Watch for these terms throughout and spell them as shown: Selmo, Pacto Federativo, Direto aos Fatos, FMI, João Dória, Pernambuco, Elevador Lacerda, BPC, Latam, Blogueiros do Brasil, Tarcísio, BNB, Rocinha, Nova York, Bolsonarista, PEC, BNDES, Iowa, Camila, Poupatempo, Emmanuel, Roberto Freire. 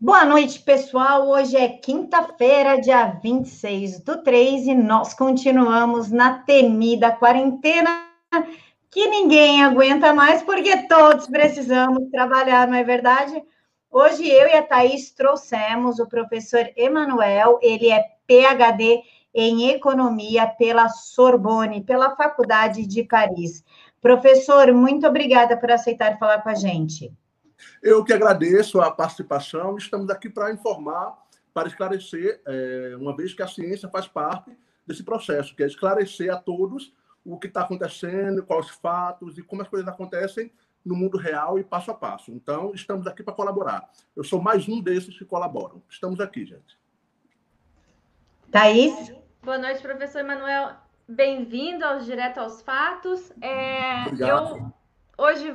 Boa noite, pessoal. Hoje é quinta-feira, dia 26/3, e nós continuamos na temida quarentena que ninguém aguenta mais, porque todos precisamos trabalhar, não é verdade? Hoje eu e a Thaís trouxemos o professor Emmanuel. Ele é PhD em Economia pela Sorbonne, pela Faculdade de Paris. Professor, muito obrigada por aceitar falar com a gente. Eu que agradeço a participação. Estamos aqui para informar, para esclarecer, uma vez que a ciência faz parte desse processo, que é esclarecer a todos o que está acontecendo, quais os fatos e como as coisas acontecem no mundo real e passo a passo. Então, estamos aqui para colaborar. Eu sou mais um desses que colaboram. Estamos aqui, gente. Thaís? Boa noite, professor Emmanuel. Bem-vindo ao Direto aos Fatos. Obrigado. Hoje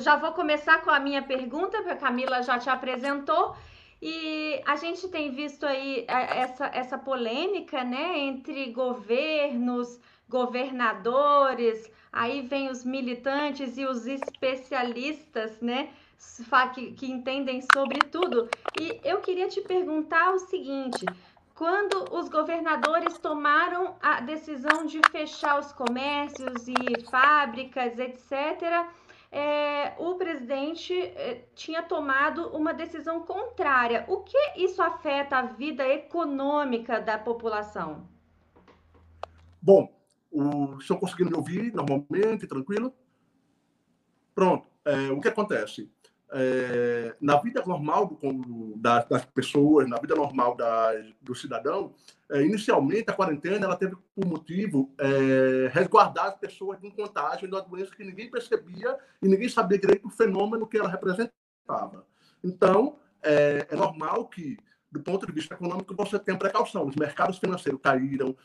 já vou começar com a minha pergunta, porque a Camila já te apresentou, e a gente tem visto aí essa polêmica, né, entre governos, governadores, aí vem os militantes e os especialistas, né, que entendem sobre tudo. E eu queria te perguntar o seguinte: quando os governadores tomaram a decisão de fechar os comércios e fábricas, etc., o presidente tinha tomado uma decisão contrária. O que isso afeta a vida econômica da população? Bom, estão conseguindo me ouvir normalmente, tranquilo? Pronto. O que acontece? Na vida normal das pessoas, na vida normal do cidadão, inicialmente a quarentena ela teve por motivo resguardar as pessoas de um contágio, de uma doença que ninguém percebia e ninguém sabia direito o fenômeno que ela representava. Então, é normal que, do ponto de vista econômico, você tenha precaução. Os mercados financeiros caíram,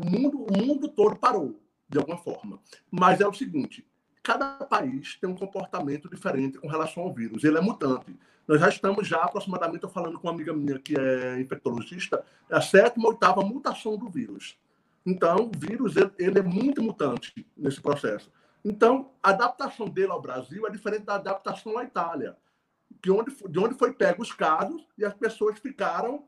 o mundo todo parou, de alguma forma. Mas é o seguinte: cada país tem um comportamento diferente com relação ao vírus. Ele é mutante. Nós já estamos aproximadamente, falando com uma amiga minha que é infectologista, a 7ª, 8ª mutação do vírus. Então, o vírus ele é muito mutante nesse processo. Então, a adaptação dele ao Brasil é diferente da adaptação à Itália, de onde foi pego os casos e as pessoas ficaram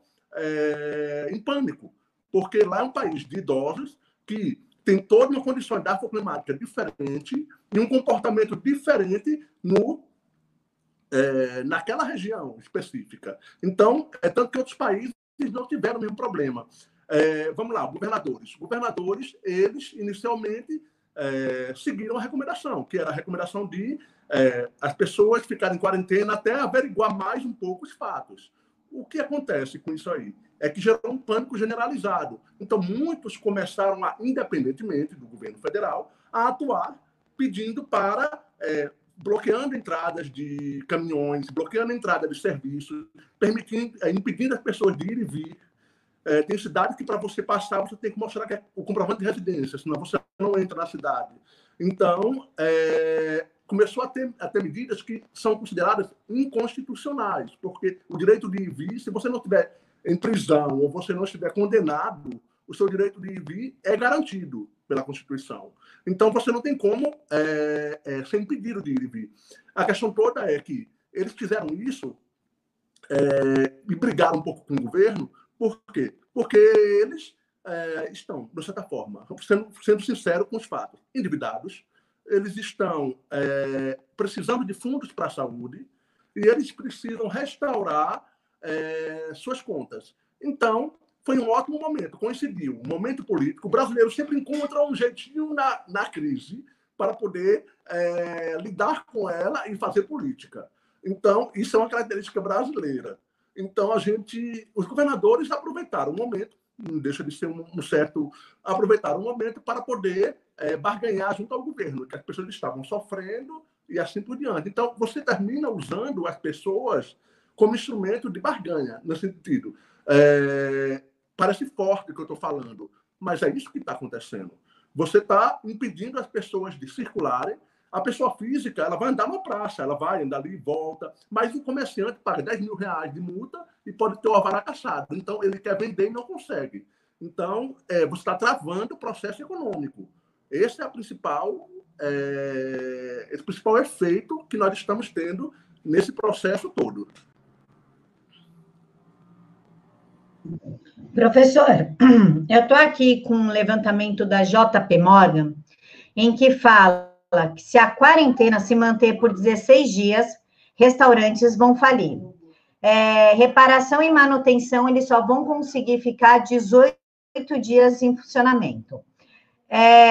em pânico, porque lá é um país de idosos que tem toda uma condição da climática diferente e um comportamento diferente naquela região específica. Então, tanto que outros países não tiveram o mesmo problema. Vamos lá, governadores. Governadores, eles inicialmente seguiram a recomendação, que era a recomendação de as pessoas ficarem em quarentena até averiguar mais um pouco os fatos. O que acontece com isso aí? É que gerou um pânico generalizado. Então, muitos começaram, independentemente do governo federal, a atuar pedindo bloqueando entradas de caminhões, bloqueando entrada de serviços, impedindo as pessoas de ir e vir. Tem cidade que, para você passar, você tem que mostrar que é o comprovante de residência, senão você não entra na cidade. Então, começou a ter medidas que são consideradas inconstitucionais, porque o direito de ir e vir, se você não tiver em prisão ou você não estiver condenado, o seu direito de ir e vir é garantido pela Constituição. Então, você não tem como ser impedido de ir e vir. A questão toda é que eles fizeram isso e brigaram um pouco com o governo. Por quê? Porque eles estão, de certa forma, sendo sincero com os fatos, endividados. Eles estão precisando de fundos para a saúde e eles precisam restaurar suas contas. Então, foi um ótimo momento, coincidiu. Um momento político. O brasileiro sempre encontra um jeitinho na crise para poder lidar com ela e fazer política. Então, isso é uma característica brasileira. Então, os governadores aproveitaram o momento, não deixa de ser aproveitaram o momento para poder barganhar junto ao governo, que as pessoas estavam sofrendo e assim por diante. Então, você termina usando as pessoas como instrumento de barganha, nesse sentido. Parece forte o que eu estou falando, mas é isso que está acontecendo. Você está impedindo as pessoas de circularem. A pessoa física, ela vai andar na praça, ela vai andar ali e volta, mas o comerciante paga R$10 mil de multa e pode ter o alvará cassado. Então, ele quer vender e não consegue. Então, você está travando o processo econômico. Esse é o principal efeito que nós estamos tendo nesse processo todo. Professor, eu estou aqui com um levantamento da JP Morgan, em que fala que se a quarentena se manter por 16 dias, restaurantes vão falir. Reparação e manutenção, eles só vão conseguir ficar 18 dias em funcionamento.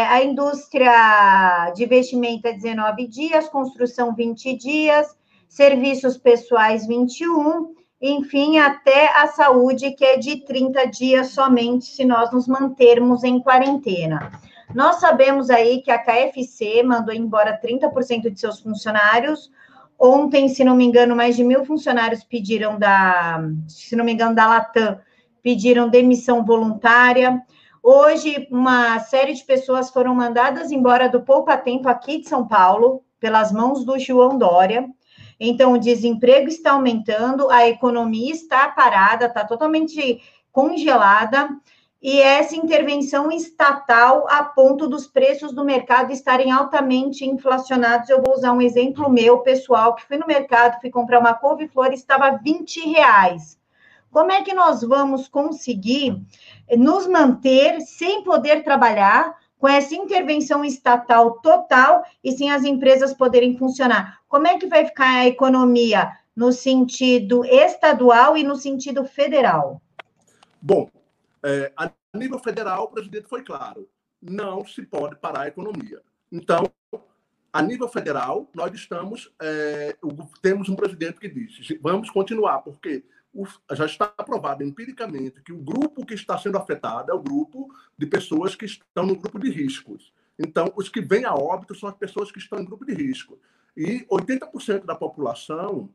A indústria de vestimenta, 19 dias, construção, 20 dias, serviços pessoais, 21, enfim, até a saúde, que é de 30 dias somente, se nós nos mantermos em quarentena. Nós sabemos aí que a KFC mandou embora 30% de seus funcionários. Ontem, se não me engano, mais de 1.000 funcionários pediram da Latam, pediram demissão voluntária. Hoje, uma série de pessoas foram mandadas embora do Poupatempo aqui de São Paulo, pelas mãos do João Dória. Então, o desemprego está aumentando, a economia está parada, está totalmente congelada, e essa intervenção estatal a ponto dos preços do mercado estarem altamente inflacionados. Eu vou usar um exemplo meu, pessoal, que fui no mercado, fui comprar uma couve-flor e estava R$20. Como é que nós vamos conseguir nos manter sem poder trabalhar com essa intervenção estatal total e sem as empresas poderem funcionar? Como é que vai ficar a economia no sentido estadual e no sentido federal? Bom, a nível federal, o presidente foi claro, não se pode parar a economia. Então, a nível federal, nós estamos, temos um presidente que diz, vamos continuar, porque já está aprovado empiricamente que o grupo que está sendo afetado é o grupo de pessoas que estão no grupo de riscos. Então, os que vêm a óbito são as pessoas que estão no grupo de risco. E 80% da população,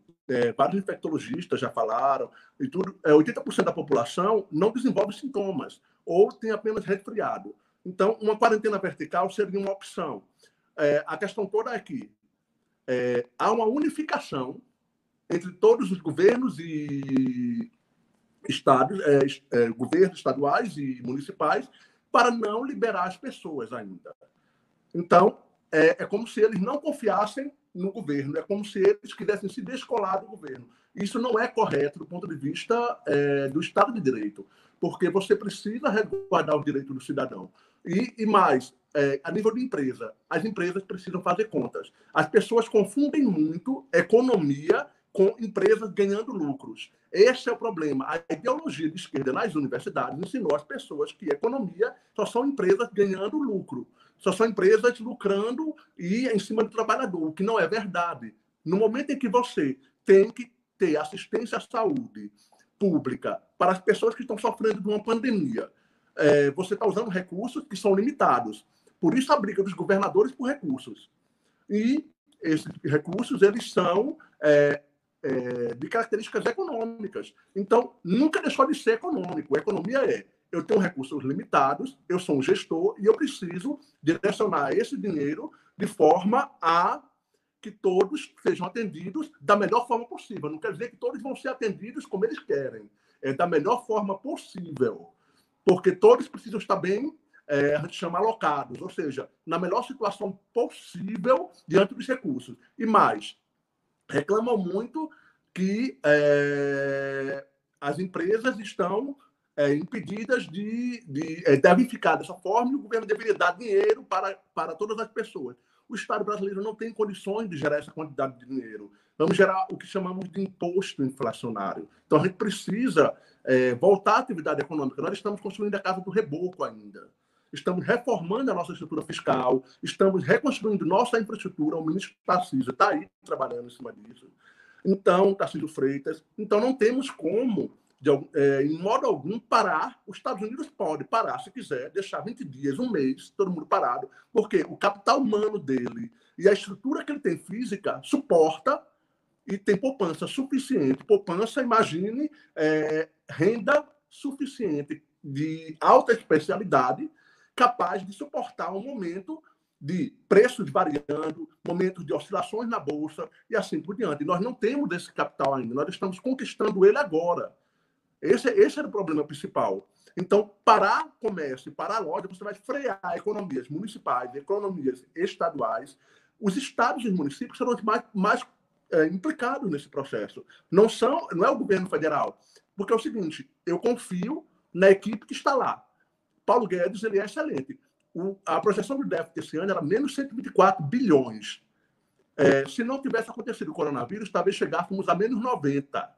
vários infectologistas já falaram, e tudo, 80% da população não desenvolve sintomas ou tem apenas resfriado. Então, uma quarentena vertical seria uma opção. A questão toda é que há uma unificação entre todos os governos e estados, governos estaduais e municipais, para não liberar as pessoas ainda. Então, é como se eles não confiassem no governo, é como se eles quisessem se descolar do governo. Isso não é correto do ponto de vista do Estado de Direito, porque você precisa resguardar o direito do cidadão. E mais, a nível de empresa, as empresas precisam fazer contas. As pessoas confundem muito economia com empresas ganhando lucros. Esse é o problema. A ideologia de esquerda nas universidades ensinou as pessoas que economia só são empresas ganhando lucro, só são empresas lucrando e em cima do trabalhador, o que não é verdade. No momento em que você tem que ter assistência à saúde pública para as pessoas que estão sofrendo de uma pandemia, você está usando recursos que são limitados. Por isso, a briga dos governadores por recursos. E esses recursos, eles são de características econômicas. Então, nunca deixou de ser econômico. A economia eu tenho recursos limitados, eu sou um gestor e eu preciso direcionar esse dinheiro de forma a que todos sejam atendidos da melhor forma possível. Não quer dizer que todos vão ser atendidos como eles querem. É da melhor forma possível, porque todos precisam estar bem, a gente chama alocados, ou seja, na melhor situação possível diante dos recursos. E mais, reclamam muito que as empresas estão impedidas devem ficar dessa forma e o governo deveria dar dinheiro para todas as pessoas. O Estado brasileiro não tem condições de gerar essa quantidade de dinheiro. Vamos gerar o que chamamos de imposto inflacionário. Então, a gente precisa voltar à atividade econômica. Nós estamos construindo a casa do reboco ainda. Estamos reformando a nossa estrutura fiscal, estamos reconstruindo nossa infraestrutura. O ministro Tarcísio está aí trabalhando em cima disso. Então, Tarcísio Freitas. Então, não temos como, em modo algum, parar. Os Estados Unidos podem parar, se quiser, deixar 20 dias, um mês, todo mundo parado, porque o capital humano dele e a estrutura que ele tem física suporta e tem poupança suficiente. Poupança, imagine, renda suficiente de alta especialidade, capaz de suportar um momento de preços variando, momentos de oscilações na Bolsa e assim por diante. Nós não temos esse capital ainda, nós estamos conquistando ele agora. Esse era o problema principal. Então, parar comércio, parar loja, você vai frear economias municipais, economias estaduais. Os estados e os municípios serão os mais implicados nesse processo. Não é o governo federal. Porque é o seguinte, eu confio na equipe que está lá. Paulo Guedes, ele é excelente. A projeção do déficit esse ano era menos 124 bilhões. Se não tivesse acontecido o coronavírus, talvez chegássemos a menos 90.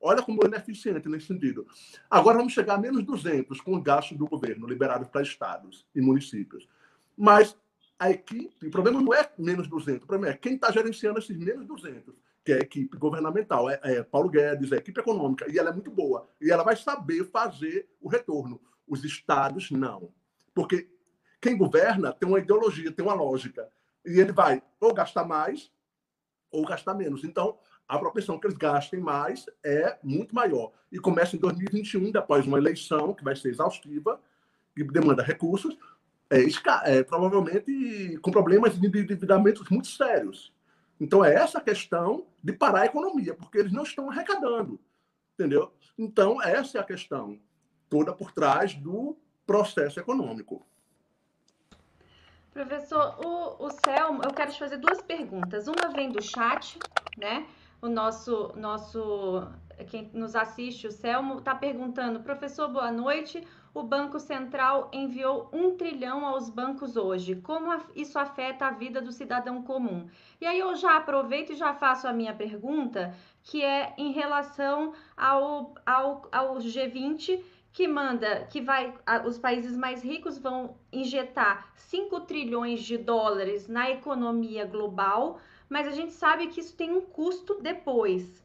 Olha como é ineficiente nesse sentido. Agora vamos chegar a menos 200 com o gasto do governo, liberado para estados e municípios. Mas a equipe, o problema não é menos 200, o problema é quem está gerenciando esses menos 200, que é a equipe governamental, é Paulo Guedes, é a equipe econômica, e ela é muito boa. E ela vai saber fazer o retorno. Os estados, não. Porque quem governa tem uma ideologia, tem uma lógica. E ele vai ou gastar mais ou gastar menos. Então, a propensão que eles gastem mais é muito maior. E começa em 2021, após uma eleição que vai ser exaustiva, que demanda recursos, provavelmente com problemas de endividamentos muito sérios. Então, é essa questão de parar a economia, porque eles não estão arrecadando. Entendeu? Então, essa é a questão toda por trás do processo econômico. Professor, o Selmo, eu quero te fazer duas perguntas. Uma vem do chat, né? O nosso quem nos assiste, o Selmo, está perguntando: professor, boa noite. O Banco Central enviou 1 trilhão aos bancos hoje. Como isso afeta a vida do cidadão comum? E aí eu já aproveito e já faço a minha pergunta, que é em relação ao G20, que manda, que vai, os países mais ricos vão injetar 5 trilhões de dólares na economia global, mas a gente sabe que isso tem um custo depois.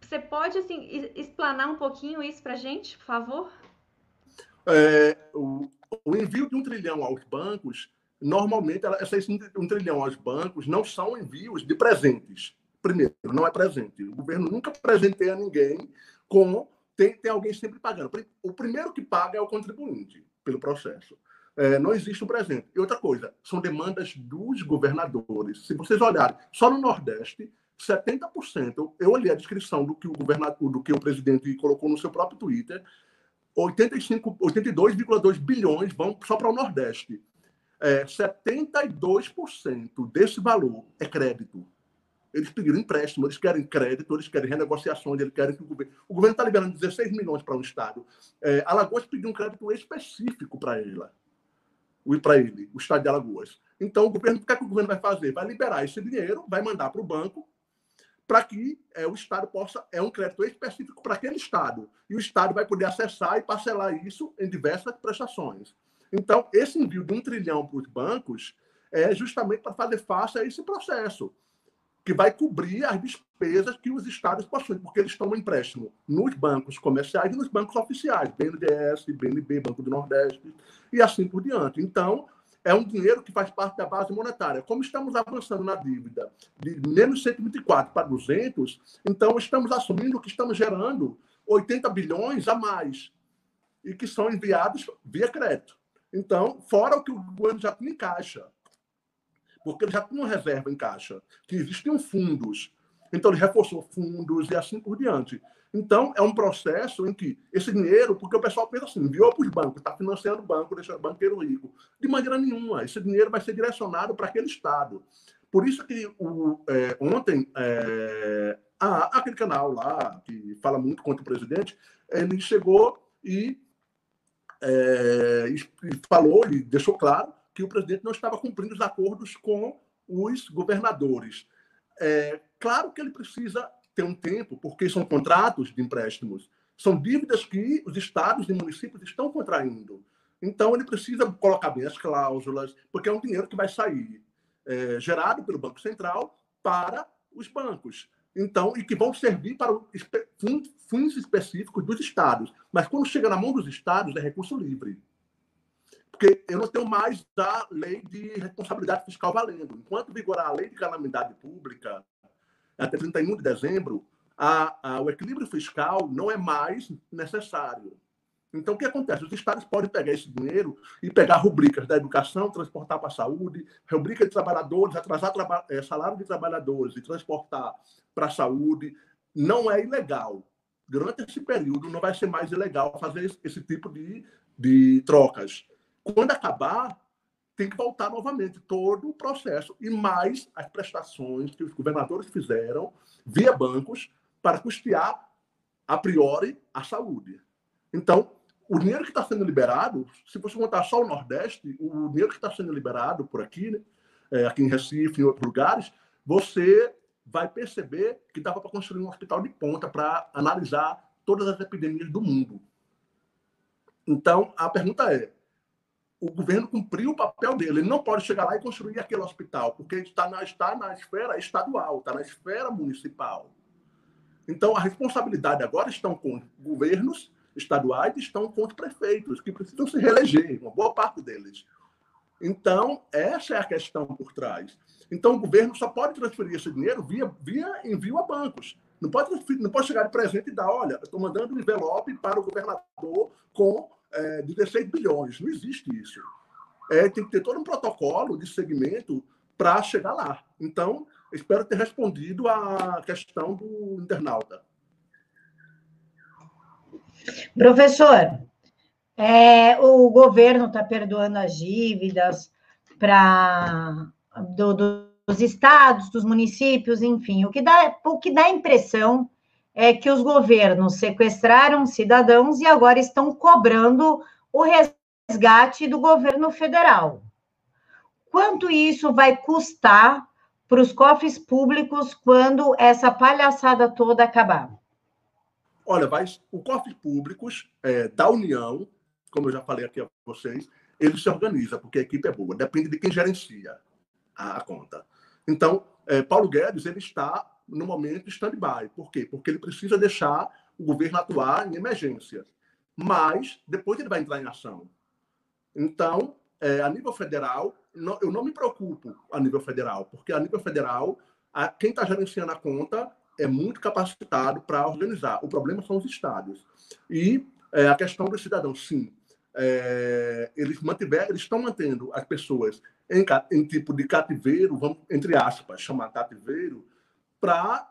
Você pode, assim, explanar um pouquinho isso para a gente, por favor? O envio de 1 trilhão aos bancos, normalmente, esses 1 trilhão aos bancos não são envios de presentes. Primeiro, não é presente. O governo nunca presenteia ninguém com... Tem alguém sempre pagando. O primeiro que paga é o contribuinte, pelo processo. Não existe um presente. E outra coisa, são demandas dos governadores. Se vocês olharem, só no Nordeste, 70%, eu olhei a descrição do que o presidente colocou no seu próprio Twitter, 82,2 bilhões vão só para o Nordeste. 72% desse valor é crédito. Eles pediram empréstimo, eles querem crédito, eles querem renegociações, eles querem que o governo... O governo está liberando 16 milhões para um estado. Alagoas pediu um crédito específico para ele, o estado de Alagoas. Então, o que é que o governo vai fazer? Vai liberar esse dinheiro, vai mandar para o banco, para que o estado possa... É um crédito específico para aquele estado. E o estado vai poder acessar e parcelar isso em diversas prestações. Então, esse envio de 1 trilhão para os bancos é justamente para fazer face a esse processo, que vai cobrir as despesas que os estados possuem, porque eles tomam empréstimo nos bancos comerciais e nos bancos oficiais, BNDES, BNB, Banco do Nordeste, e assim por diante. Então, é um dinheiro que faz parte da base monetária. Como estamos avançando na dívida de menos 124 para 200, então estamos assumindo que estamos gerando 80 bilhões a mais, e que são enviados via crédito. Então, fora o que o governo já tem em caixa, porque ele já tinha uma reserva em caixa, que existiam fundos. Então, ele reforçou fundos e assim por diante. Então, é um processo em que esse dinheiro, porque o pessoal pensa assim, enviou para os bancos, está financiando o banco, deixando o banqueiro rico. De maneira nenhuma, esse dinheiro vai ser direcionado para aquele estado. Por isso que ontem, aquele canal lá, que fala muito contra o presidente, ele chegou e falou, e deixou claro, que o presidente não estava cumprindo os acordos com os governadores. Claro que ele precisa ter um tempo, porque são contratos de empréstimos, são dívidas que os estados e municípios estão contraindo. Então, ele precisa colocar bem as cláusulas, porque é um dinheiro que vai sair gerado pelo Banco Central para os bancos. Então, e que vão servir para fins específicos dos estados. Mas quando chega na mão dos estados, é recurso livre. Porque eu não tenho mais a lei de responsabilidade fiscal valendo. Enquanto vigorar a lei de calamidade pública, até 31 de dezembro, o equilíbrio fiscal não é mais necessário. Então, o que acontece? Os estados podem pegar esse dinheiro e pegar rubricas da educação, transportar para a saúde, rubrica de trabalhadores, atrasar salário de trabalhadores e transportar para a saúde. Não é ilegal. Durante esse período, não vai ser mais ilegal fazer esse tipo de trocas. Quando acabar, tem que voltar novamente todo o processo e mais as prestações que os governadores fizeram via bancos para custear a priori, a saúde. Então, o dinheiro que está sendo liberado, se você contar só o Nordeste, o dinheiro que está sendo liberado por aqui, né, aqui em Recife, em outros lugares, você vai perceber que dava para construir um hospital de ponta para analisar todas as epidemias do mundo. Então, a pergunta é, o governo cumpriu o papel dele, ele não pode chegar lá e construir aquele hospital, porque está na esfera estadual, está na esfera municipal. Então, a responsabilidade agora estão com governos estaduais, estão com os prefeitos, que precisam se reeleger, uma boa parte deles. Então, essa é a questão por trás. Então, o governo só pode transferir esse dinheiro via envio a bancos. Não pode chegar de presente e dar, olha, estou mandando um envelope para o governador com 16 bilhões. Não existe isso. Tem que ter todo um protocolo de segmento para chegar lá. Então, espero ter respondido à questão do internauta. Professor, o governo está perdoando as dívidas dos estados, dos municípios, enfim. O que dá a impressão é que os governos sequestraram cidadãos e agora estão cobrando o resgate do governo federal. Quanto isso vai custar para os cofres públicos quando essa palhaçada toda acabar? Olha, mas os cofres públicos da União, como eu já falei aqui a vocês, eles se organizam, porque a equipe é boa, depende de quem gerencia a conta. Então, Paulo Guedes, ele está no momento stand-by. Por quê? Porque ele precisa deixar o governo atuar em emergência. Mas depois ele vai entrar em ação. Então, a nível federal, eu não me preocupo a nível federal, porque a nível federal, quem está gerenciando a conta é muito capacitado para organizar. O problema são os estados. E a questão dos cidadãos, sim. Eles estão mantendo as pessoas em tipo de cativeiro, vamos, entre aspas, chamar cativeiro, para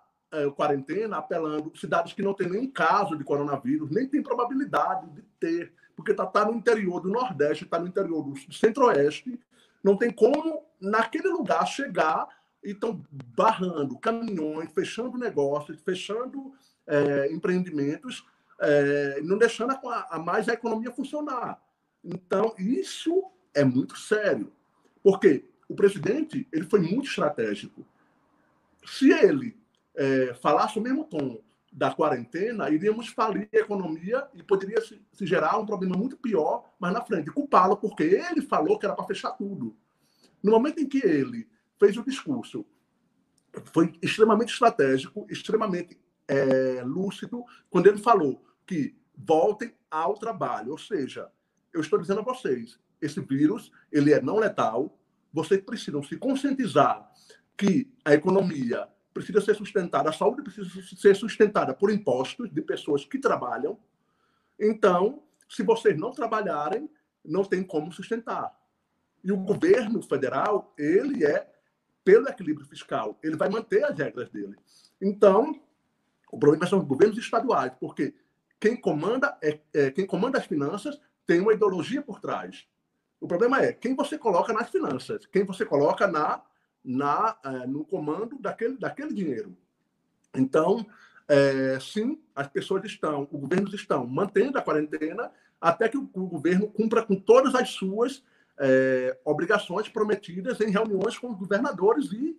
quarentena, apelando cidades que não tem nenhum caso de coronavírus, nem tem probabilidade de ter, porque está no interior do Nordeste, está no interior do Centro-Oeste, não tem como naquele lugar chegar e estão barrando caminhões, fechando negócios, fechando empreendimentos, não deixando a economia funcionar. Então, isso é muito sério, porque o presidente ele foi muito estratégico. Se ele falasse o mesmo tom da quarentena, iríamos falir a economia e poderia se gerar um problema muito pior mais na frente. Culpá-lo, porque ele falou que era para fechar tudo. No momento em que ele fez o discurso, foi extremamente estratégico, extremamente lúcido, quando ele falou que voltem ao trabalho. Ou seja, eu estou dizendo a vocês, esse vírus ele é não letal, vocês precisam se conscientizar que a economia precisa ser sustentada, a saúde precisa ser sustentada por impostos de pessoas que trabalham. Então, se vocês não trabalharem, não tem como sustentar. E o governo federal, ele é pelo equilíbrio fiscal, ele vai manter as regras dele. Então, o problema são os governos estaduais, porque quem comanda as finanças tem uma ideologia por trás. O problema é quem você coloca nas finanças, quem você coloca no comando daquele dinheiro. Então, sim, as pessoas estão, os governos estão mantendo a quarentena até que o governo cumpra com todas as suas obrigações prometidas em reuniões com os governadores e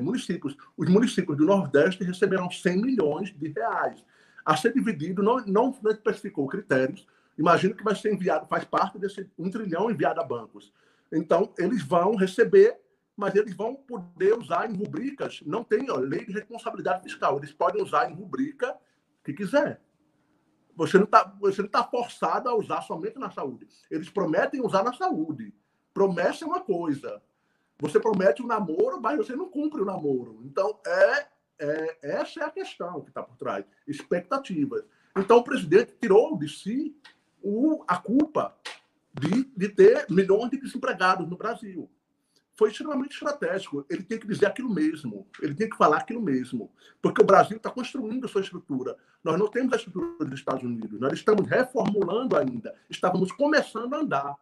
municípios. Os municípios do Nordeste receberão 100 milhões de reais. A ser dividido, não especificou critérios. Imagino que vai ser enviado, faz parte desse 1 trilhão enviado a bancos. Então, eles vão receber, mas eles vão poder usar em rubricas, não tem lei de responsabilidade fiscal, eles podem usar em rubrica que quiser. Você não tá forçado a usar somente na saúde. Eles prometem usar na saúde. Promessa é uma coisa. Você promete um namoro, mas você não cumpre o namoro. Então, essa é a questão que está por trás. Expectativas. Então, o presidente tirou de si a culpa de ter milhões de desempregados no Brasil. Foi extremamente estratégico. Ele tem que dizer aquilo mesmo. Ele tem que falar aquilo mesmo. Porque o Brasil está construindo sua estrutura. Nós não temos a estrutura dos Estados Unidos. Nós estamos reformulando ainda. Estávamos começando a andar.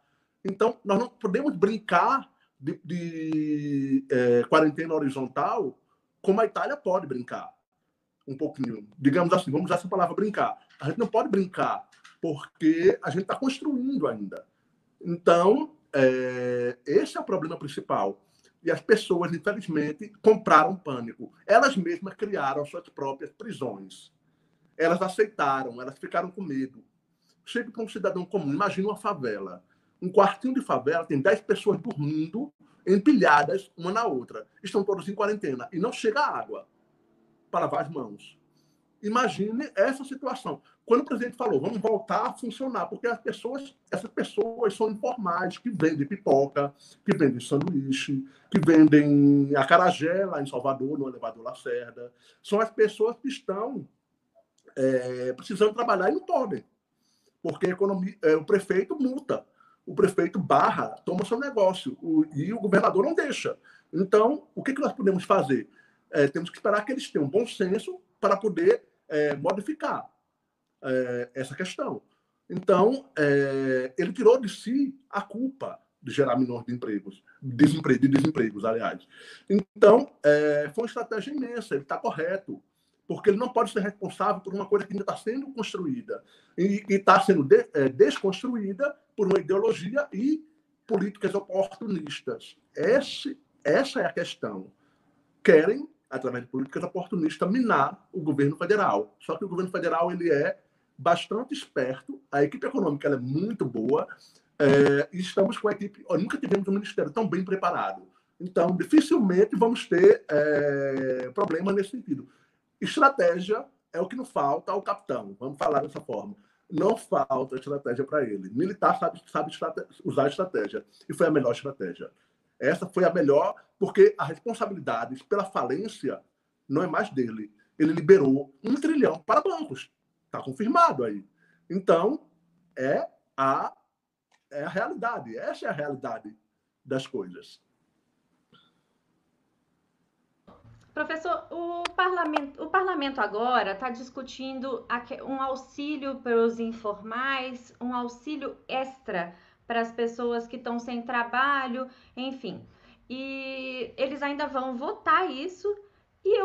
Então, nós não podemos brincar de quarentena horizontal como a Itália pode brincar. um pouquinho. Digamos assim, vamos usar essa palavra, brincar. A gente não pode brincar, porque a gente está construindo ainda. Então, esse é o problema principal. E as pessoas, infelizmente, compraram pânico. Elas mesmas criaram suas próprias prisões. Elas aceitaram, elas ficaram com medo. Chega para um cidadão comum, imagina uma favela. Um quartinho de favela tem 10 pessoas dormindo, empilhadas uma na outra. Estão todos em quarentena e não chega água para lavar as mãos. Imagine essa situação. Quando o presidente falou, vamos voltar a funcionar, porque as pessoas, essas pessoas são informais, que vendem pipoca, que vendem sanduíche, que vendem acarajé lá em Salvador, no elevador Lacerda. São as pessoas que estão precisando trabalhar e não podem, porque a economia, o prefeito multa, o prefeito barra, toma seu negócio, e o governador não deixa. Então, o que nós podemos fazer? Temos que esperar que eles tenham bom senso para poder modificar essa questão. Então, ele tirou de si a culpa de gerar milhões de empregos, desempregos, aliás. Então, foi uma estratégia imensa, ele está correto, porque ele não pode ser responsável por uma coisa que ainda está sendo construída e está sendo desconstruída por uma ideologia e políticas oportunistas. Essa é a questão. Querem, através de políticas oportunistas, minar o governo federal. Só que o governo federal ele é bastante esperto, a equipe econômica ela é muito boa, e estamos com a equipe... Nunca tivemos um ministério tão bem preparado. Então, dificilmente vamos ter problema nesse sentido. Estratégia é o que não falta ao capitão, vamos falar dessa forma. Não falta estratégia para ele. Militar sabe usar estratégia, e foi a melhor estratégia. Essa foi a melhor, porque a responsabilidade pela falência não é mais dele. Ele liberou 1 trilhão para bancos. Está confirmado aí. Então, é a realidade. Essa é a realidade das coisas. Professor, o parlamento agora está discutindo um auxílio para os informais, um auxílio extra para as pessoas que estão sem trabalho, enfim. E eles ainda vão votar isso. E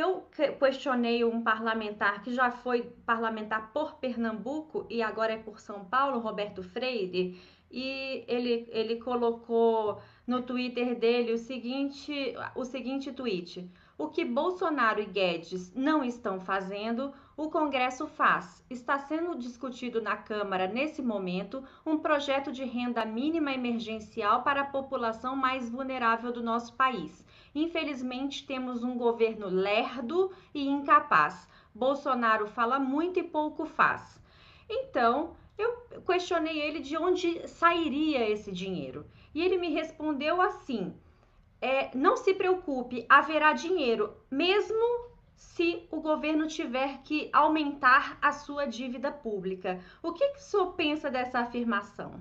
eu questionei um parlamentar que já foi parlamentar por Pernambuco e agora é por São Paulo, Roberto Freire, e ele colocou no Twitter dele o seguinte tweet: o que Bolsonaro e Guedes não estão fazendo, o Congresso faz. Está sendo discutido na Câmara, nesse momento, um projeto de renda mínima emergencial para a população mais vulnerável do nosso país. Infelizmente, temos um governo lerdo e incapaz. Bolsonaro fala muito e pouco faz. Então, eu questionei ele de onde sairia esse dinheiro. E ele me respondeu assim... não se preocupe, haverá dinheiro, mesmo se o governo tiver que aumentar a sua dívida pública. O que o senhor pensa dessa afirmação?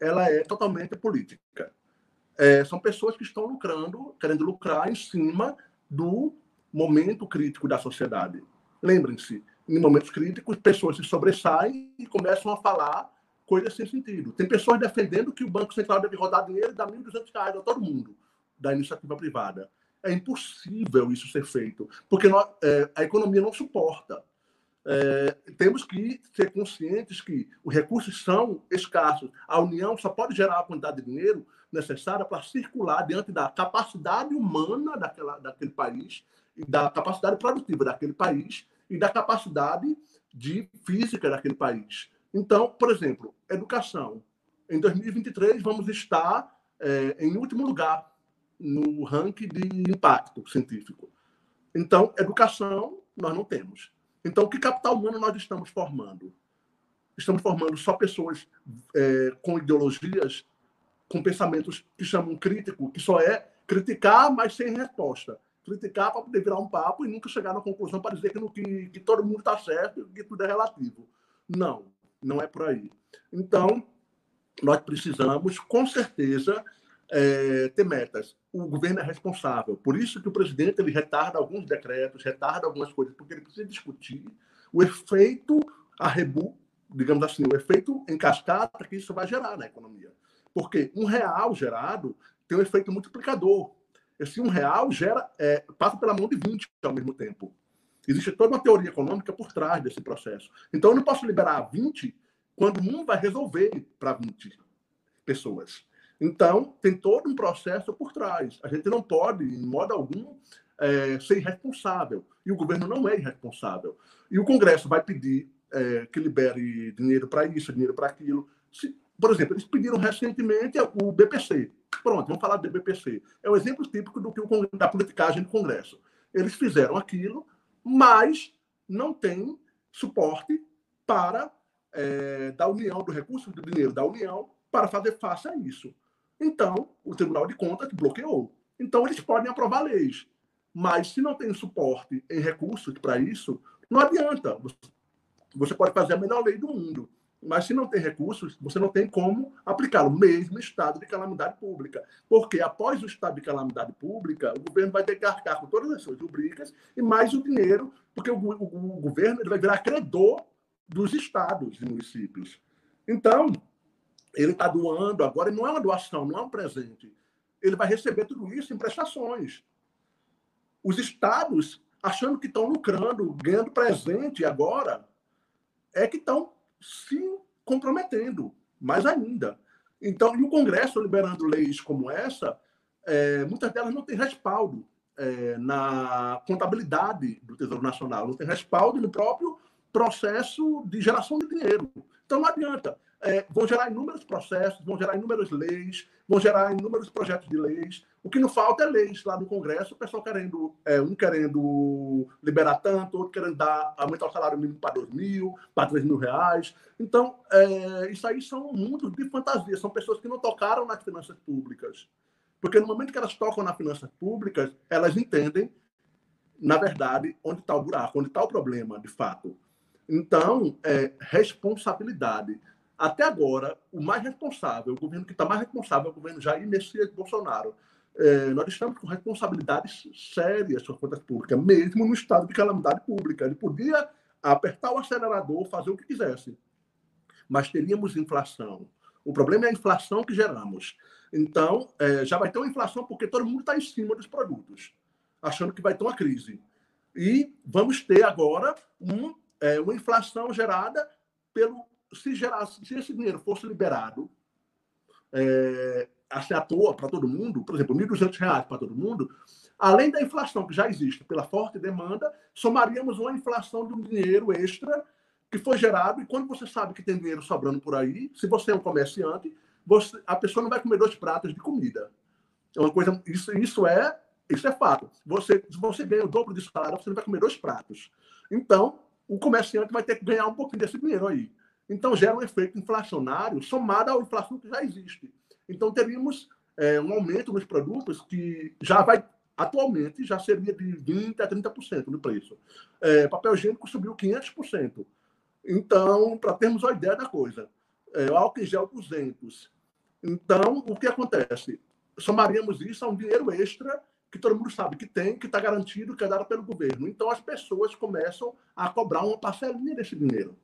Ela é totalmente política. São pessoas que estão lucrando, querendo lucrar em cima do momento crítico da sociedade. Lembrem-se, em momentos críticos, pessoas se sobressaem e começam a falar coisa sem sentido. Tem pessoas defendendo que o Banco Central deve rodar dinheiro e dar R$1.200 a todo mundo da iniciativa privada. É impossível isso ser feito, porque nós, a economia não suporta. Temos que ser conscientes que os recursos são escassos. A União só pode gerar a quantidade de dinheiro necessária para circular diante da capacidade humana daquele país, e da capacidade produtiva daquele país e da capacidade de física daquele país. Então, por exemplo, educação. Em 2023, vamos estar em último lugar no ranking de impacto científico. Então, educação nós não temos. Então, que capital humano nós estamos formando? Estamos formando só pessoas com ideologias, com pensamentos que chamam crítico, que só é criticar, mas sem resposta. Criticar para poder virar um papo e nunca chegar na conclusão para dizer que todo mundo está certo e que tudo é relativo. Não. Não é por aí. Então, nós precisamos, com certeza, ter metas. O governo é responsável. Por isso que o presidente ele retarda alguns decretos, retarda algumas coisas, porque ele precisa discutir o efeito digamos assim, o efeito em cascata que isso vai gerar na economia. Porque R$1 gerado tem um efeito multiplicador. Esse R$1 gera, passa pela mão de 20 ao mesmo tempo. Existe toda uma teoria econômica por trás desse processo. Então, eu não posso liberar 20 quando o mundo vai resolver para 20 pessoas. Então, tem todo um processo por trás. A gente não pode, em modo algum, ser irresponsável. E o governo não é irresponsável. E o Congresso vai pedir que libere dinheiro para isso, dinheiro para aquilo. Se, por exemplo, eles pediram recentemente o BPC. Pronto, vamos falar do BPC. É um exemplo típico do que da politicagem do Congresso. Eles fizeram aquilo, mas não tem suporte para da União, do recurso do dinheiro da União, para fazer face a isso. Então, o Tribunal de Contas bloqueou. Então, eles podem aprovar leis. Mas, se não tem suporte em recursos para isso, não adianta. Você pode fazer a melhor lei do mundo, mas, se não tem recursos, você não tem como aplicá-lo, mesmo estado de calamidade pública. Porque, após o estado de calamidade pública, o governo vai ter que arcar com todas as suas rubricas e mais o dinheiro, porque o governo ele vai virar credor dos estados e municípios. Então, ele está doando agora, não é uma doação, não é um presente. Ele vai receber tudo isso em prestações. Os estados, achando que estão lucrando, ganhando presente agora, é que estão se comprometendo, mais ainda. Então, e o Congresso liberando leis como essa, muitas delas não têm respaldo na contabilidade do Tesouro Nacional, não tem respaldo no próprio processo de geração de dinheiro. Então, não adianta. Vão gerar inúmeros processos, vão gerar inúmeras leis, vão gerar inúmeros projetos de leis. O que não falta é leis lá no Congresso, o pessoal querendo, um querendo liberar tanto, outro querendo aumentar o salário mínimo para R$2.000, para R$3.000. Então, isso aí são mundos de fantasia, são pessoas que não tocaram nas finanças públicas. Porque no momento que elas tocam nas finanças públicas, elas entendem, na verdade, onde está o buraco, onde está o problema, de fato. Então, responsabilidade. Até agora, o mais responsável, o governo que está mais responsável é o governo Jair Messias Bolsonaro. Nós estamos com responsabilidades sérias sobre contas públicas, mesmo no estado de calamidade pública. Ele podia apertar o acelerador, fazer o que quisesse, mas teríamos inflação. O problema é a inflação que geramos. Então, já vai ter uma inflação porque todo mundo está em cima dos produtos, achando que vai ter uma crise. E vamos ter agora uma inflação gerada pelo... Se esse dinheiro fosse liberado assim à toa para todo mundo, por exemplo, R$1.200 para todo mundo, além da inflação que já existe pela forte demanda, somaríamos uma inflação de um dinheiro extra que foi gerado. E quando você sabe que tem dinheiro sobrando por aí, se você é um comerciante, a pessoa não vai comer 2 pratos de comida. É uma coisa, isso é fato. Se você ganha o dobro de salário, você não vai comer 2 pratos. Então, o comerciante vai ter que ganhar um pouquinho desse dinheiro aí. Então, gera um efeito inflacionário somado à inflação que já existe. Então, teríamos um aumento nos produtos que atualmente, já seria de 20% a 30% no preço. Papel higiênico subiu 500%. Então, para termos uma ideia da coisa, álcool em gel 200%. Então, o que acontece? Somaríamos isso a um dinheiro extra que todo mundo sabe que tem, que está garantido, que é dado pelo governo. Então, as pessoas começam a cobrar uma parcelinha desse dinheiro.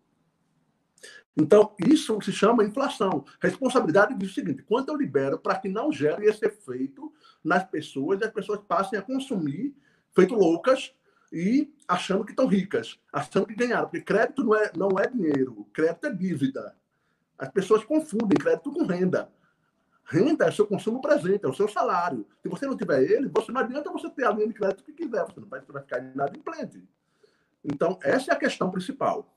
Então, isso se chama inflação. Responsabilidade diz o seguinte: quanto eu libero para que não gere esse efeito nas pessoas e as pessoas passem a consumir feito loucas e achando que estão ricas, achando que ganharam. Porque crédito não é dinheiro, crédito é dívida. As pessoas confundem crédito com renda. Renda é o seu consumo presente, é o seu salário. Se você não tiver ele, não adianta você ter a linha de crédito que quiser, você não vai ficar inadimplente. Então, essa é a questão principal.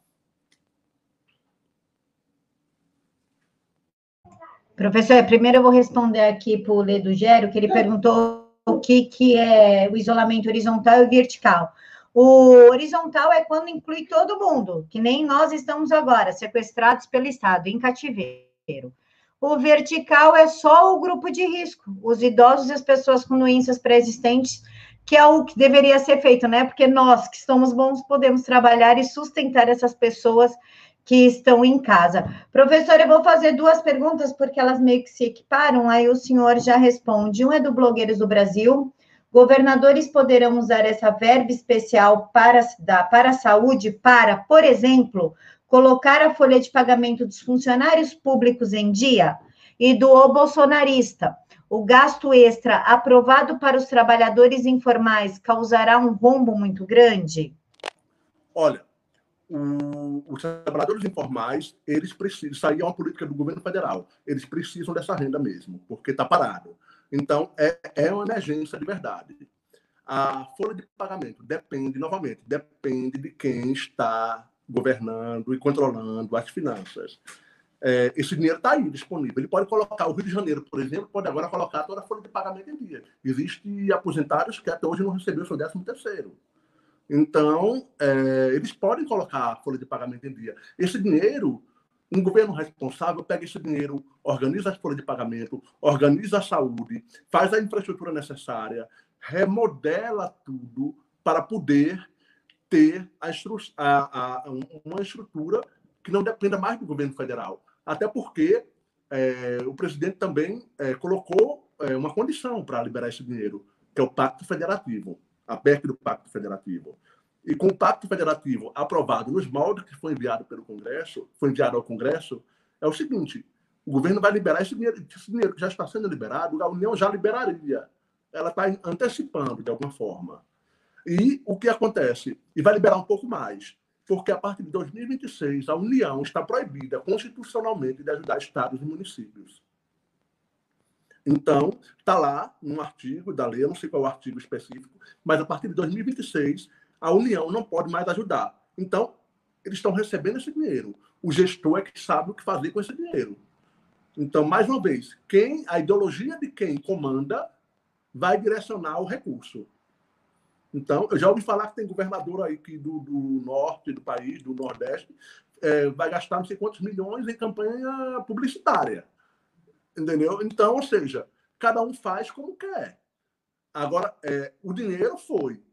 Professor, primeiro eu vou responder aqui para o Ledo Gero, que ele perguntou o que é o isolamento horizontal e vertical. O horizontal é quando inclui todo mundo, que nem nós estamos agora, sequestrados pelo Estado, em cativeiro. O vertical é só o grupo de risco, os idosos e as pessoas com doenças pré-existentes, que é o que deveria ser feito, né? Porque nós, que somos bons, podemos trabalhar e sustentar essas pessoas que estão em casa. Professora, eu vou fazer 2 perguntas, porque elas meio que se equiparam, aí o senhor já responde. Um é do Blogueiros do Brasil. Governadores poderão usar essa verba especial para a saúde para, por exemplo, colocar a folha de pagamento dos funcionários públicos em dia? E do O Bolsonarista. O gasto extra aprovado para os trabalhadores informais causará um rombo muito grande? Olha, os trabalhadores informais, eles precisam... Isso aí é uma política do governo federal. Eles precisam dessa renda mesmo, porque está parado. Então, é uma emergência de verdade. A folha de pagamento depende, novamente, depende de quem está governando e controlando as finanças. Esse dinheiro está aí disponível. Ele pode colocar, o Rio de Janeiro, por exemplo, pode agora colocar toda a folha de pagamento em dia. Existem aposentados que até hoje não receberam seu 13º. Então, eles podem colocar a folha de pagamento em dia. Esse dinheiro, um governo responsável pega esse dinheiro, organiza as folhas de pagamento, organiza a saúde, faz a infraestrutura necessária, remodela tudo para poder ter uma estrutura que não dependa mais do governo federal. Até porque o presidente também colocou uma condição para liberar esse dinheiro, que é o Pacto Federativo, a PEC do Pacto Federativo. E com o Pacto Federativo aprovado nos moldes que foi enviado pelo Congresso, foi enviado ao Congresso, é o seguinte: o governo vai liberar esse dinheiro que já está sendo liberado, a União já liberaria. Ela está antecipando de alguma forma. E o que acontece? E vai liberar um pouco mais. Porque a partir de 2026, a União está proibida constitucionalmente de ajudar estados e municípios. Então, está lá um artigo da lei, eu não sei qual é o artigo específico, mas a partir de 2026, a União não pode mais ajudar. Então, eles estão recebendo esse dinheiro. O gestor é que sabe o que fazer com esse dinheiro. Então, mais uma vez, a ideologia de quem comanda vai direcionar o recurso. Então, eu já ouvi falar que tem governador aí que do norte do país, do nordeste, vai gastar não sei quantos milhões em campanha publicitária. Entendeu? Então, ou seja, cada um faz como quer. Agora, o dinheiro foi...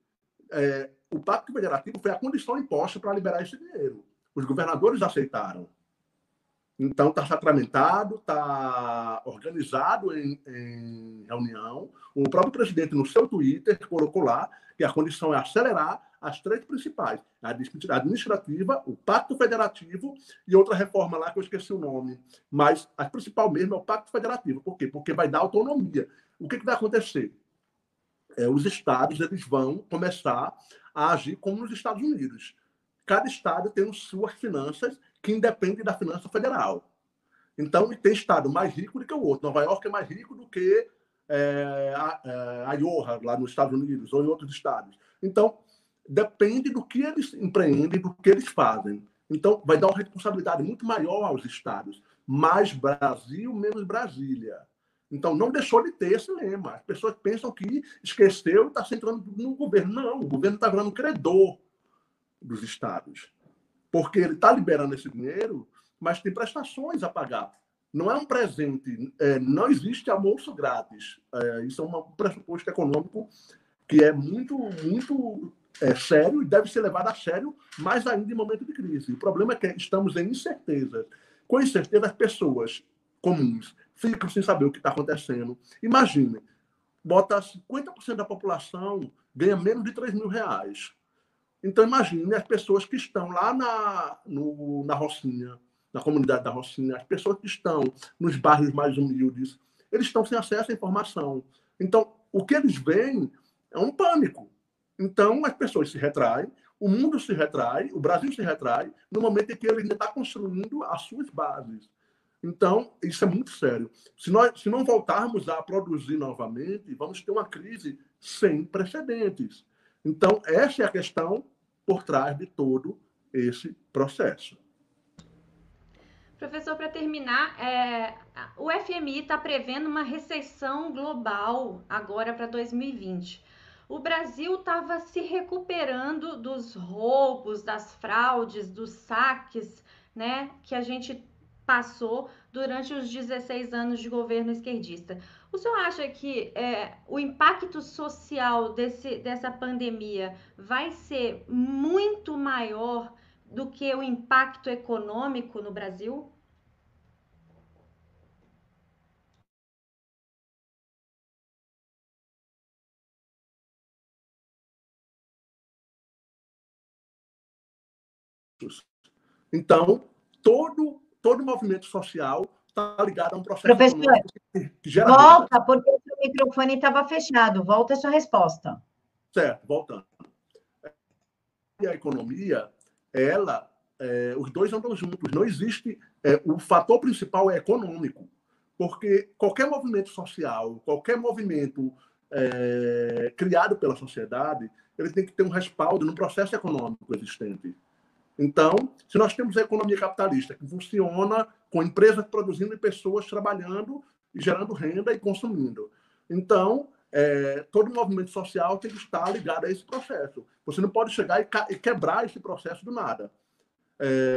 o Pacto Federativo foi a condição imposta para liberar esse dinheiro. Os governadores aceitaram. Então, está sacramentado, está organizado em reunião. O próprio presidente, no seu Twitter, colocou lá que a condição é acelerar as três principais: a administrativa, o Pacto Federativo e outra reforma lá que eu esqueci o nome. Mas a principal mesmo é o Pacto Federativo. Por quê? Porque vai dar autonomia. O que vai acontecer? Os estados eles vão começar a agir como nos Estados Unidos. Cada estado tem suas finanças que independem da finança federal. Então, tem estado mais rico do que o outro. Nova York é mais rico do que a Iowa, lá nos Estados Unidos, ou em outros estados. Então, depende do que eles empreendem, do que eles fazem. Então, vai dar uma responsabilidade muito maior aos estados. Mais Brasil, menos Brasília. Então, não deixou de ter esse lema. As pessoas pensam que esqueceu e está centrando no governo. Não, o governo está virando credor dos estados. Porque ele está liberando esse dinheiro, mas tem prestações a pagar. Não é um presente, não existe almoço grátis. Isso é um pressuposto econômico que é muito, muito sério e deve ser levado a sério, mais ainda em momento de crise. O problema é que estamos em incerteza. Com incerteza, as pessoas comuns ficam sem saber o que está acontecendo. Imagine, bota 50% da população ganha menos de R$3.000. Então, imagine as pessoas que estão lá na Rocinha, na comunidade da Rocinha, as pessoas que estão nos bairros mais humildes, eles estão sem acesso à informação. Então, o que eles veem é um pânico. Então, as pessoas se retraem, o mundo se retrai, o Brasil se retrai, no momento em que ele ainda está construindo as suas bases. Então, isso é muito sério. Se não voltarmos a produzir novamente, vamos ter uma crise sem precedentes. Então, essa é a questão por trás de todo esse processo. Professor, para terminar, o FMI está prevendo uma recessão global agora para 2020. O Brasil estava se recuperando dos roubos, das fraudes, dos saques, né, que a gente passou durante os 16 anos de governo esquerdista. O senhor acha que o impacto social dessa pandemia vai ser muito maior do que o impacto econômico no Brasil? Então, todo movimento social está ligado a um processo... Professor, volta, porque o seu microfone estava fechado. Volta a sua resposta. Certo, voltando. E a economia, ela... os dois andam juntos. Não existe... o fator principal é econômico, porque qualquer movimento social, qualquer movimento criado pela sociedade, ele tem que ter um respaldo no processo econômico existente. Então, se nós temos a economia capitalista, que funciona com empresas produzindo e pessoas trabalhando e gerando renda e consumindo, então, todo movimento social tem que estar ligado a esse processo. Você não pode chegar e quebrar esse processo do nada.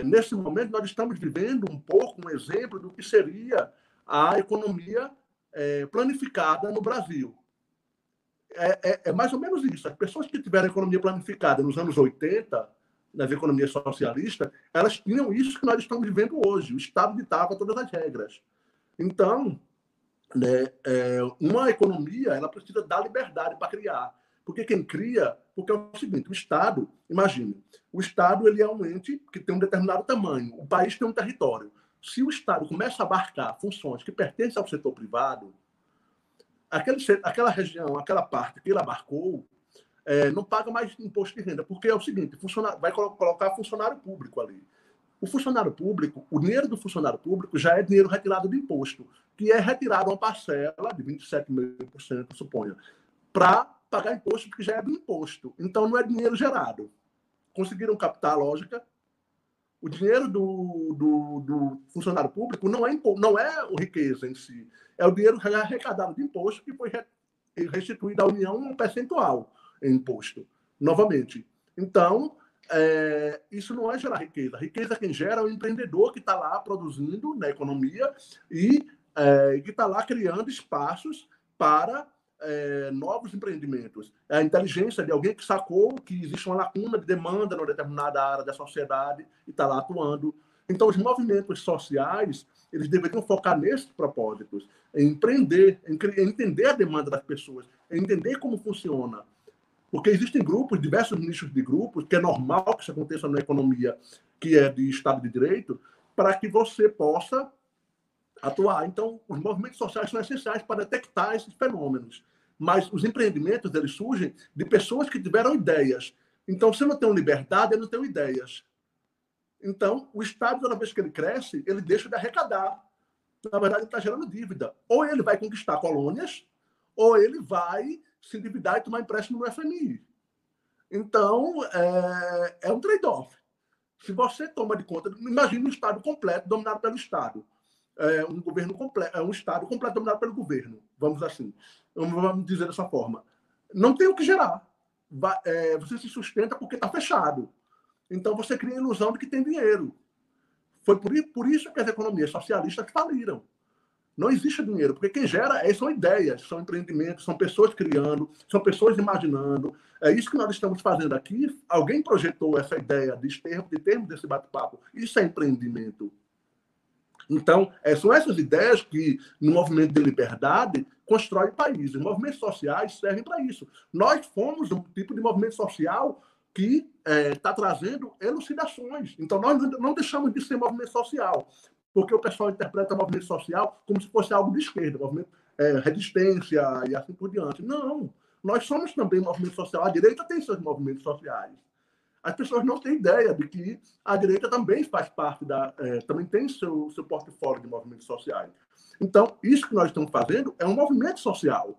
Nesse momento, nós estamos vivendo um pouco um exemplo do que seria a economia planificada no Brasil. É mais ou menos isso. As pessoas que tiveram economia planificada nos anos 80, nas economias socialistas, elas tinham isso que nós estamos vivendo hoje. O Estado ditava todas as regras. Então, uma economia ela precisa dar liberdade para criar. Porque quem cria... Porque é o seguinte, o Estado... Imagine, o Estado ele é um ente que tem um determinado tamanho. O país tem um território. Se o Estado começa a abarcar funções que pertencem ao setor privado, aquela região, aquela parte que ele abarcou, não paga mais imposto de renda. Porque é o seguinte, vai colocar funcionário público ali. O funcionário público, o dinheiro do funcionário público já é dinheiro retirado do imposto, que é retirado uma parcela de 27,5%, suponha, para... pagar imposto, porque já é do imposto. Então, não é dinheiro gerado. Conseguiram captar a lógica? O dinheiro do funcionário público não é riqueza em si. É o dinheiro arrecadado de imposto que foi restituído à União um percentual em imposto, novamente. Então, isso não é gerar riqueza. A riqueza quem gera é o empreendedor que está lá produzindo na economia e que está lá criando espaços para... novos empreendimentos. É a inteligência de alguém que sacou que existe uma lacuna de demanda numa determinada área da sociedade e está lá atuando. Então, os movimentos sociais, eles deveriam focar nesses propósitos, em empreender, em entender a demanda das pessoas, em entender como funciona. Porque existem grupos, diversos nichos de grupos, que é normal que isso aconteça na economia, que é de Estado de Direito, para que você possa atuar. Então, os movimentos sociais são essenciais para detectar esses fenômenos. Mas os empreendimentos, eles surgem de pessoas que tiveram ideias. Então, se eu não tenho liberdade, eu não tenho ideias. Então, o Estado, toda vez que ele cresce, ele deixa de arrecadar. Na verdade, ele está gerando dívida. Ou ele vai conquistar colônias, ou ele vai se endividar e tomar empréstimo no FMI. Então, é um trade-off. Se você toma de conta... Imagina um Estado completo, dominado pelo Estado. Um Estado completo dominado pelo governo, vamos dizer dessa forma. Não tem o que gerar. Você se sustenta porque está fechado. Então, você cria a ilusão de que tem dinheiro. Foi por isso que as economias socialistas faliram. Não existe dinheiro, porque quem gera são ideias, são empreendimentos, são pessoas criando, são pessoas imaginando. É isso que nós estamos fazendo aqui. Alguém projetou essa ideia de termo desse bate-papo. Isso é empreendimento. Então, são essas ideias que, no movimento de liberdade, constrói países. Os movimentos sociais servem para isso. Nós fomos um tipo de movimento social que está trazendo elucidações. Então, nós não deixamos de ser movimento social, porque o pessoal interpreta o movimento social como se fosse algo de esquerda, movimento, resistência e assim por diante. Não, nós somos também movimento social. A direita tem seus movimentos sociais. As pessoas não têm ideia de que a direita também faz parte também tem seu portfólio de movimentos sociais. Então, isso que nós estamos fazendo é um movimento social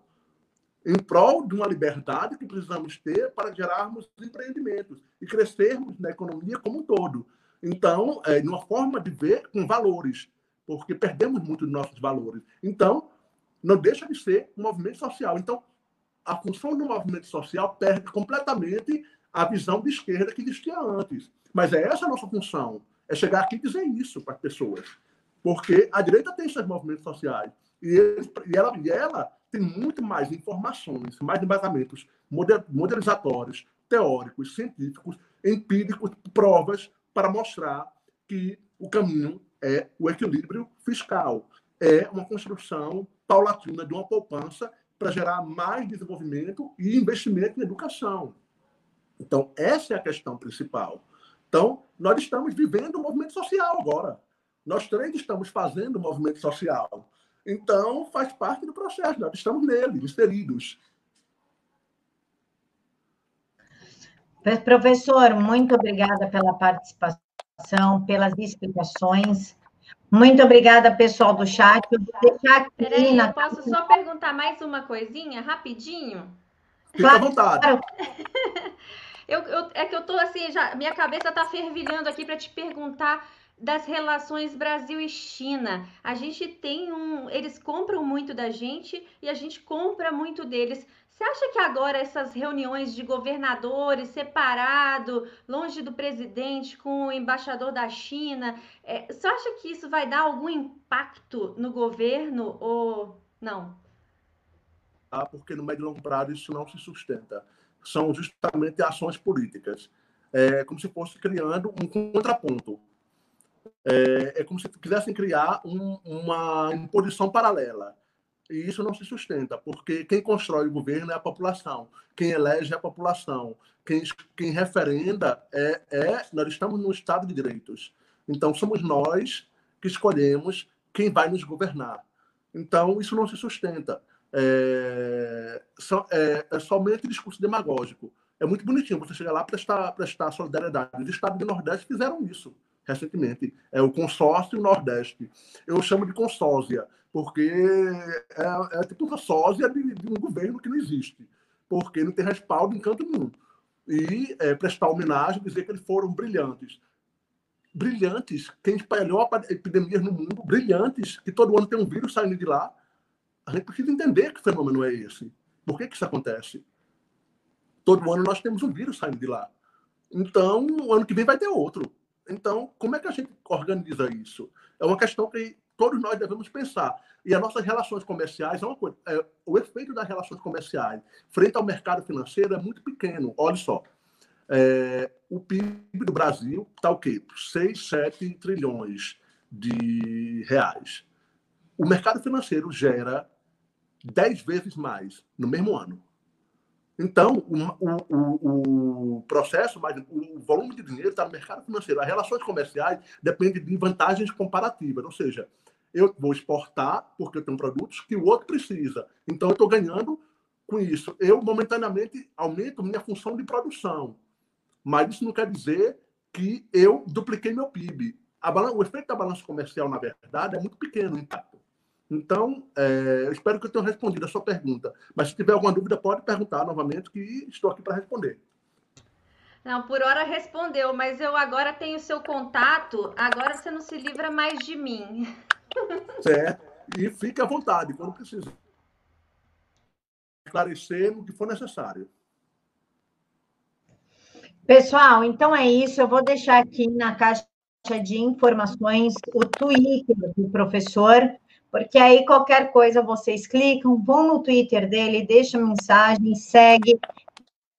em prol de uma liberdade que precisamos ter para gerarmos empreendimentos e crescermos na economia como um todo. Então, uma forma de ver com valores, porque perdemos muito dos nossos valores. Então, não deixa de ser um movimento social. Então, a função do movimento social perde completamente a visão de esquerda que existia antes. Mas é essa a nossa função, é chegar aqui e dizer isso para as pessoas. Porque a direita tem seus movimentos sociais e ela tem muito mais informações, mais embasamentos modelizatórios, teóricos, científicos, empíricos, provas para mostrar que o caminho é o equilíbrio fiscal. É uma construção paulatina de uma poupança para gerar mais desenvolvimento e investimento em educação. Então, essa é a questão principal. Então, nós estamos vivendo um movimento social agora. Nós três estamos fazendo movimento social. Então, faz parte do processo. Nós estamos nele, inseridos. Professor, muito obrigada pela participação, pelas explicações. Muito obrigada, pessoal do chat. Eu vou deixar aqui. Peraí, eu posso só perguntar mais uma coisinha, rapidinho? Fica à vontade. Claro. É que eu estou assim, minha cabeça está fervilhando aqui para te perguntar das relações Brasil e China. A gente tem eles compram muito da gente e a gente compra muito deles. Você acha que agora essas reuniões de governadores separado, longe do presidente, com o embaixador da China, você acha que isso vai dar algum impacto no governo ou não? Ah, porque no médio e longo prazo isso não se sustenta. São justamente ações políticas. É como se fosse criando um contraponto. É como se quisessem criar uma imposição paralela. E isso não se sustenta, porque quem constrói o governo é a população, quem elege é a população, quem referenda nós estamos num Estado de direitos. Então, somos nós que escolhemos quem vai nos governar. Então, isso não se sustenta. É somente discurso demagógico. É muito bonitinho você chegar lá e prestar solidariedade. Os Estados do Nordeste fizeram isso recentemente. É o Consórcio Nordeste. Eu chamo de consórcia, porque é tipo uma sósia de um governo que não existe, porque não tem respaldo em canto nenhum. E prestar homenagem, dizer que eles foram brilhantes. Brilhantes, quem espalhou a epidemia no mundo, brilhantes, que todo ano tem um vírus saindo de lá. A gente precisa entender que fenômeno é esse. Por que isso acontece? Todo ano nós temos um vírus saindo de lá. Então, o ano que vem vai ter outro. Então, como é que a gente organiza isso? É uma questão que todos nós devemos pensar. E as nossas relações comerciais é uma coisa. O efeito das relações comerciais frente ao mercado financeiro é muito pequeno. Olha só. O PIB do Brasil está o quê? 6, 7 trilhões de reais. O mercado financeiro gera 10 vezes mais no mesmo ano. Então, o processo, mas o volume de dinheiro está no mercado financeiro. As relações comerciais dependem de vantagens comparativas. Ou seja, eu vou exportar porque eu tenho produtos que o outro precisa. Então, eu estou ganhando com isso. Eu, momentaneamente, aumento minha função de produção. Mas isso não quer dizer que eu dupliquei meu PIB. O efeito da balança comercial, na verdade, é muito pequeno o impacto. Então, eu espero que eu tenha respondido a sua pergunta. Mas se tiver alguma dúvida, pode perguntar novamente, que estou aqui para responder. Não, por hora respondeu, mas eu agora tenho seu contato, agora você não se livra mais de mim. Certo, e fique à vontade, quando precisa. Esclarecer no que for necessário. Pessoal, então é isso, eu vou deixar aqui na caixa de informações o Twitter do professor, porque aí qualquer coisa vocês clicam, vão no Twitter dele, deixa mensagem, segue,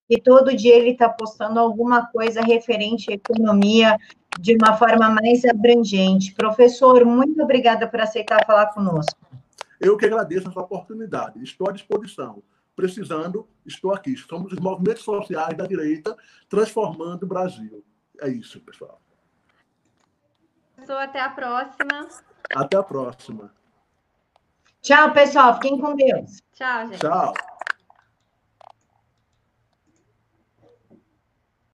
e todo dia ele está postando alguma coisa referente à economia de uma forma mais abrangente. Professor, muito obrigada por aceitar falar conosco. Eu que agradeço essa oportunidade, estou à disposição. Precisando, estou aqui. Somos os movimentos sociais da direita transformando o Brasil. É isso, pessoal. Até a próxima. Até a próxima. Tchau, pessoal. Fiquem com Deus. Tchau, gente. Tchau.